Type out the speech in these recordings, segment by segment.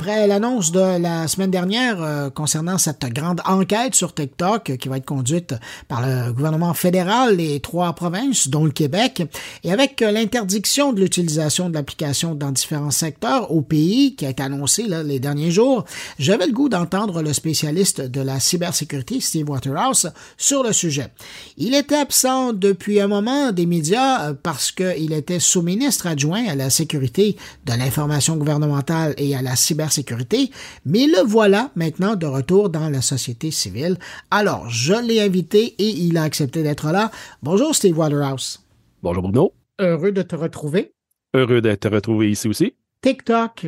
après l'annonce de la semaine dernière concernant cette grande enquête sur TikTok qui va être conduite par le gouvernement fédéral, les trois provinces, dont le Québec, et avec l'interdiction de l'utilisation de l'application dans différents secteurs au pays qui a été annoncée là, les derniers jours, j'avais le goût d'entendre le spécialiste de la cybersécurité, Steve Waterhouse, sur le sujet. Il était absent depuis un moment des médias parce qu'il était sous-ministre adjoint à la sécurité de l'information gouvernementale et à la cybersécurité, mais le voilà maintenant de retour dans la société civile. Alors, je l'ai invité et il a accepté d'être là. Bonjour Steve Waterhouse. Bonjour Bruno. Heureux de te retrouver. Heureux de te retrouver ici aussi. TikTok,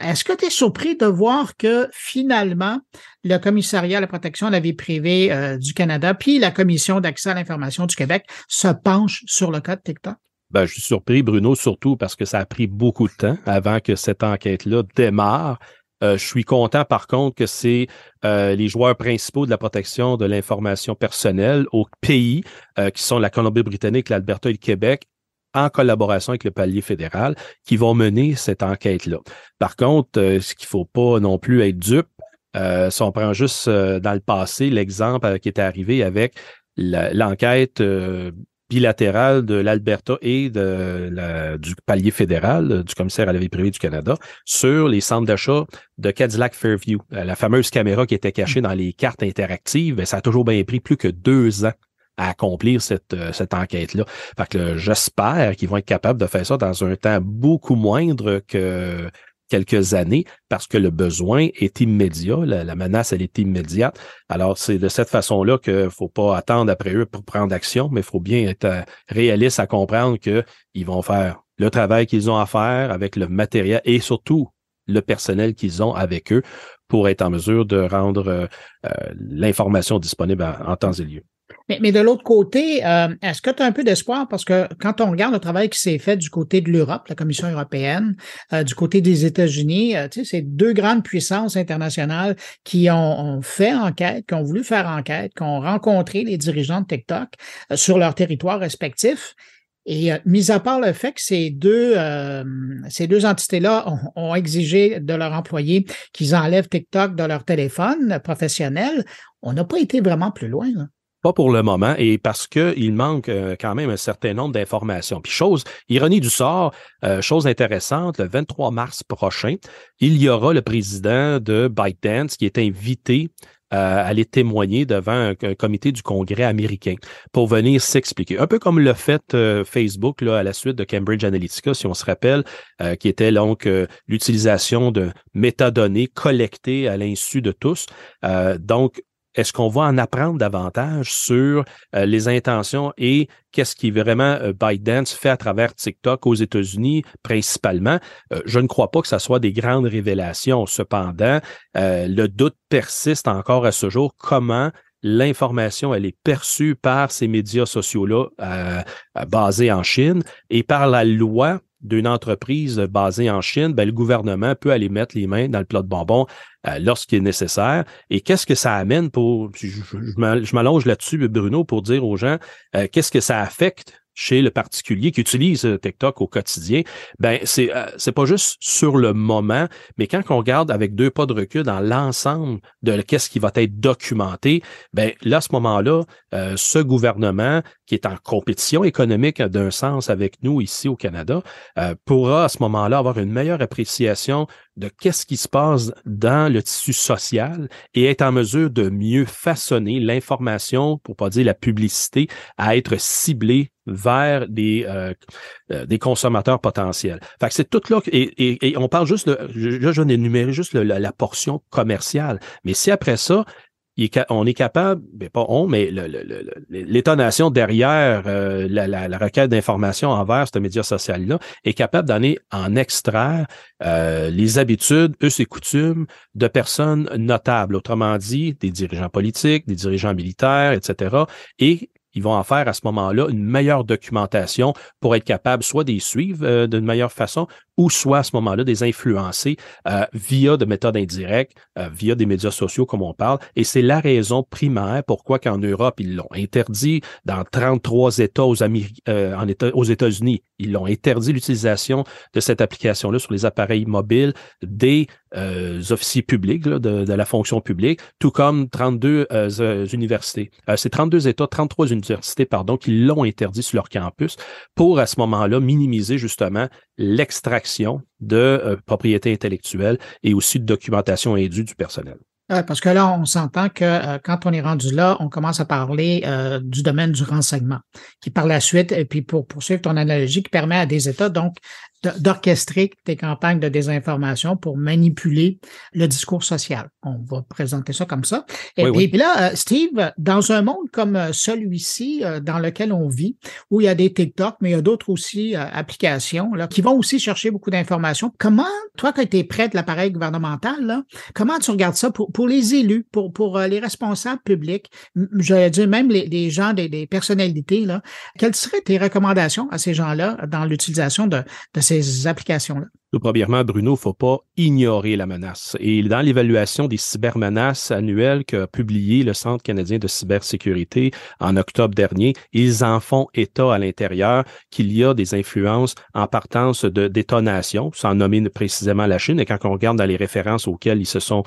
est-ce que tu es surpris de voir que finalement, le commissariat à la protection de la vie privée du Canada puis la Commission d'accès à l'information du Québec se penchent sur le cas de TikTok? Ben, je suis surpris, Bruno, surtout parce que ça a pris beaucoup de temps avant que cette enquête-là démarre. Je suis content, par contre, que c'est les joueurs principaux de la protection de l'information personnelle au pays, qui sont la Colombie-Britannique, l'Alberta et le Québec, en collaboration avec le palier fédéral, qui vont mener cette enquête-là. Par contre, ce qu'il faut pas non plus être dupe, si on prend juste dans le passé l'exemple qui était arrivé avec l'enquête bilatérale de l'Alberta et du palier fédéral, du commissaire à la vie privée du Canada, sur les centres d'achat de Cadillac Fairview. La fameuse caméra qui était cachée dans les cartes interactives, ça a toujours bien pris plus que 2 ans à accomplir cette enquête-là. Fait que j'espère qu'ils vont être capables de faire ça dans un temps beaucoup moindre que quelques années, parce que le besoin est immédiat, la menace, elle est immédiate. Alors, c'est de cette façon-là qu'il faut pas attendre après eux pour prendre action, mais il faut bien être réaliste à comprendre qu'ils vont faire le travail qu'ils ont à faire avec le matériel et surtout le personnel qu'ils ont avec eux pour être en mesure de rendre l'information disponible en temps et lieu. Mais de l'autre côté, est-ce que tu as un peu d'espoir? Parce que quand on regarde le travail qui s'est fait du côté de l'Europe, la Commission européenne, du côté des États-Unis, tu sais, c'est 2 grandes puissances internationales qui ont fait enquête, qui ont voulu faire enquête, qui ont rencontré les dirigeants de TikTok sur leur territoire respectif. Et mis à part le fait que ces deux entités-là ont exigé de leurs employés qu'ils enlèvent TikTok de leur téléphone professionnel, on n'a pas été vraiment plus loin, là. Pas pour le moment, et parce que il manque quand même un certain nombre d'informations. Puis ironie du sort, chose intéressante, le 23 mars prochain, il y aura le président de ByteDance qui est invité à aller témoigner devant un comité du Congrès américain pour venir s'expliquer. Un peu comme le fait Facebook là, à la suite de Cambridge Analytica, si on se rappelle, qui était donc l'utilisation de métadonnées collectées à l'insu de tous. Donc, est-ce qu'on va en apprendre davantage sur les intentions et qu'est-ce qui vraiment ByteDance fait à travers TikTok aux États-Unis principalement? Je ne crois pas que ça soit des grandes révélations. Cependant, le doute persiste encore à ce jour. Comment l'information, elle est perçue par ces médias sociaux-là basés en Chine et par la loi d'une entreprise basée en Chine, le gouvernement peut aller mettre les mains dans le plat de bonbons lorsqu'il est nécessaire. Et qu'est-ce que ça amène pour... Je m'allonge là-dessus, Bruno, pour dire aux gens qu'est-ce que ça affecte chez le particulier qui utilise TikTok au quotidien. C'est pas juste sur le moment, mais quand on regarde avec 2 pas de recul dans l'ensemble de qu'est-ce qui va être documenté, là, à ce moment-là, ce gouvernement qui est en compétition économique d'un sens avec nous ici au Canada, pourra à ce moment-là avoir une meilleure appréciation de qu'est-ce qui se passe dans le tissu social et être en mesure de mieux façonner l'information, pour pas dire la publicité, à être ciblée vers des consommateurs potentiels. Fait que c'est tout là, et on parle juste je n'énumère juste la portion commerciale, mais si après ça, on est capable, l'État-nation derrière la requête d'information envers ce média social-là est capable en extraire les habitudes, us et coutumes de personnes notables, autrement dit, des dirigeants politiques, des dirigeants militaires, etc. Et ils vont en faire à ce moment-là une meilleure documentation pour être capable soit d'y suivre d'une meilleure façon ou soit à ce moment-là des influencés via de méthodes indirectes, via des médias sociaux comme on parle. Et c'est la raison primaire pourquoi qu'en Europe, ils l'ont interdit dans 33 États aux États-Unis. Ils l'ont interdit l'utilisation de cette application-là sur les appareils mobiles des officiers publics, là, de la fonction publique, tout comme 32 universités. C'est 32 États, 33 universités, pardon, qui l'ont interdit sur leur campus pour, à ce moment-là, minimiser justement l'extraction de propriété intellectuelle et aussi de documentation indue du personnel. Parce que là, on s'entend que quand on est rendu là, on commence à parler du domaine du renseignement, qui par la suite, et puis pour poursuivre ton analogie, qui permet à des États, donc, d'orchestrer des campagnes de désinformation pour manipuler le discours social. On va présenter ça comme ça. Et oui, puis là, Steve, dans un monde comme celui-ci dans lequel on vit, où il y a des TikTok, mais il y a d'autres aussi applications là, qui vont aussi chercher beaucoup d'informations, comment, toi qui es près de l'appareil gouvernemental, là, comment tu regardes ça pour les élus, pour les responsables publics, j'allais dire même les gens, des personnalités, là, quelles seraient tes recommandations à ces gens-là dans l'utilisation de ces applications-là? Tout premièrement, Bruno, il ne faut pas ignorer la menace. Et dans l'évaluation des cybermenaces annuelles qu'a publié le Centre canadien de cybersécurité en octobre dernier, ils en font état à l'intérieur qu'il y a des influences en partance d'États-nations, sans nommer précisément la Chine. Et quand on regarde dans les références auxquelles ils se sont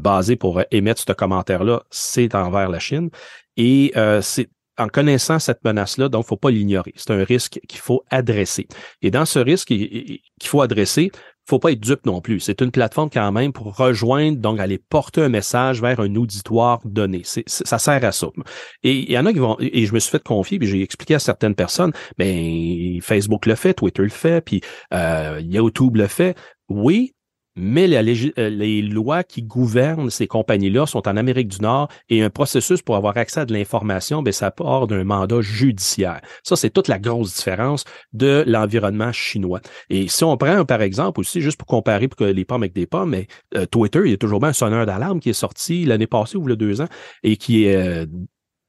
basés pour émettre ce commentaire-là, c'est envers la Chine. Et c'est en connaissant cette menace-là, donc, faut pas l'ignorer. C'est un risque qu'il faut adresser. Et dans ce risque qu'il faut adresser, faut pas être dupe non plus. C'est une plateforme quand même pour rejoindre, donc aller porter un message vers un auditoire donné. Ça sert à ça. Et il y en a qui vont, et je me suis fait confier, puis j'ai expliqué à certaines personnes, ben Facebook le fait, Twitter le fait, puis YouTube le fait. Oui, mais les lois qui gouvernent ces compagnies-là sont en Amérique du Nord et un processus pour avoir accès à de l'information, bien, ça part d'un mandat judiciaire. Ça, c'est toute la grosse différence de l'environnement chinois. Et si on prend, par exemple, aussi, juste pour comparer pour que les pommes avec des pommes, mais Twitter, il y a toujours bien un sonneur d'alarme qui est sorti l'année passée ou il y a 2 ans et qui est...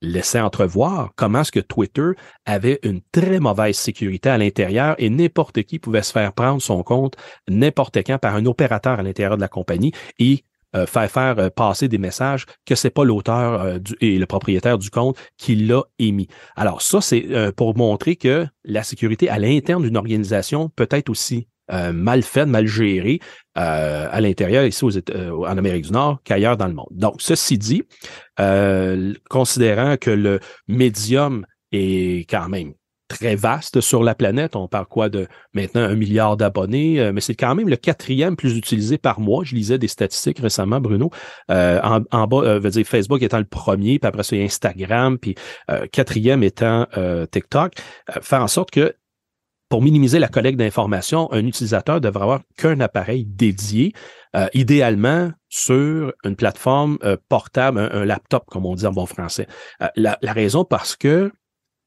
laissait entrevoir comment est-ce que Twitter avait une très mauvaise sécurité à l'intérieur et n'importe qui pouvait se faire prendre son compte n'importe quand par un opérateur à l'intérieur de la compagnie et faire passer des messages que c'est pas l'auteur et le propriétaire du compte qui l'a émis. Alors ça, c'est pour montrer que la sécurité à l'interne d'une organisation peut être aussi mal faite, mal gérée à l'intérieur, ici en Amérique du Nord, qu'ailleurs dans le monde. Donc, ceci dit, considérant que le médium est quand même très vaste sur la planète, on parle quoi de maintenant 1 milliard d'abonnés, mais c'est quand même le 4e plus utilisé par mois. Je lisais des statistiques récemment, Bruno, en bas, veut dire Facebook étant le premier, puis après ça, il y a Instagram, puis 4e étant TikTok, faire en sorte que pour minimiser la collecte d'informations, un utilisateur devrait avoir qu'un appareil dédié, idéalement sur une plateforme portable, un laptop, comme on dit en bon français. La raison parce que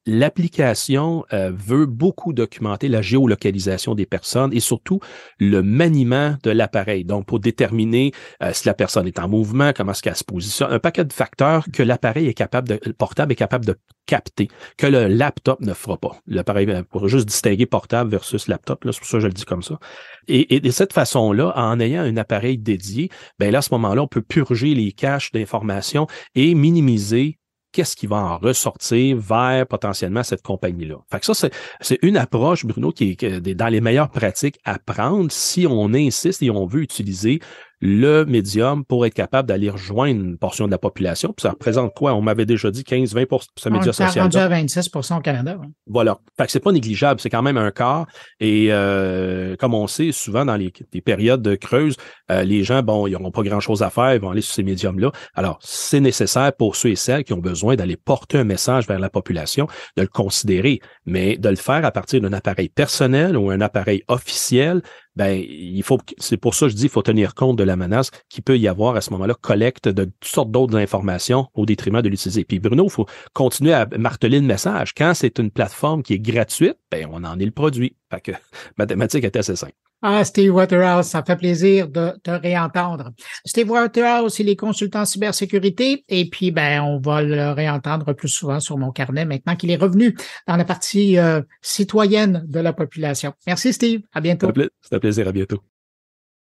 l'application veut beaucoup documenter la géolocalisation des personnes et surtout le maniement de l'appareil. Donc, pour déterminer si la personne est en mouvement, comment est-ce qu'elle se positionne, un paquet de facteurs que l'appareil est capable de, le portable est capable de capter, que le laptop ne fera pas. L'appareil, pour juste distinguer portable versus laptop, là, c'est pour ça que je le dis comme ça. Et de cette façon-là, en ayant un appareil dédié, ben là, à ce moment-là, on peut purger les caches d'informations et minimiser qu'est-ce qui va en ressortir vers potentiellement cette compagnie-là. Fait que ça, c'est une approche, Bruno, qui est dans les meilleures pratiques à prendre si on insiste et on veut utiliser le médium pour être capable d'aller rejoindre une portion de la population. Puis ça représente quoi? On m'avait déjà dit 15-20 % ce média social. On est rendu à 26 % au Canada. Ouais. Voilà. Fait que c'est pas négligeable. C'est quand même un quart. Et comme on sait, souvent dans les périodes de creuse, les gens, bon, ils n'auront pas grand-chose à faire. Ils vont aller sur ces médiums-là. Alors, c'est nécessaire pour ceux et celles qui ont besoin d'aller porter un message vers la population, de le considérer, mais de le faire à partir d'un appareil personnel ou un appareil officiel. Ben, c'est pour ça que je dis, il faut tenir compte de la menace qui peut y avoir à ce moment-là, collecte de toutes sortes d'autres informations au détriment de l'utiliser. Puis Bruno, il faut continuer à marteler le message. Quand c'est une plateforme qui est gratuite, ben, on en est le produit. Fait que mathématiques étaient assez simples. Ah, Steve Waterhouse, ça fait plaisir de te réentendre. Steve Waterhouse, il est consultant en cybersécurité et puis on va le réentendre plus souvent sur mon carnet maintenant qu'il est revenu dans la partie citoyenne de la population. Merci Steve, à bientôt. C'était un plaisir, à bientôt.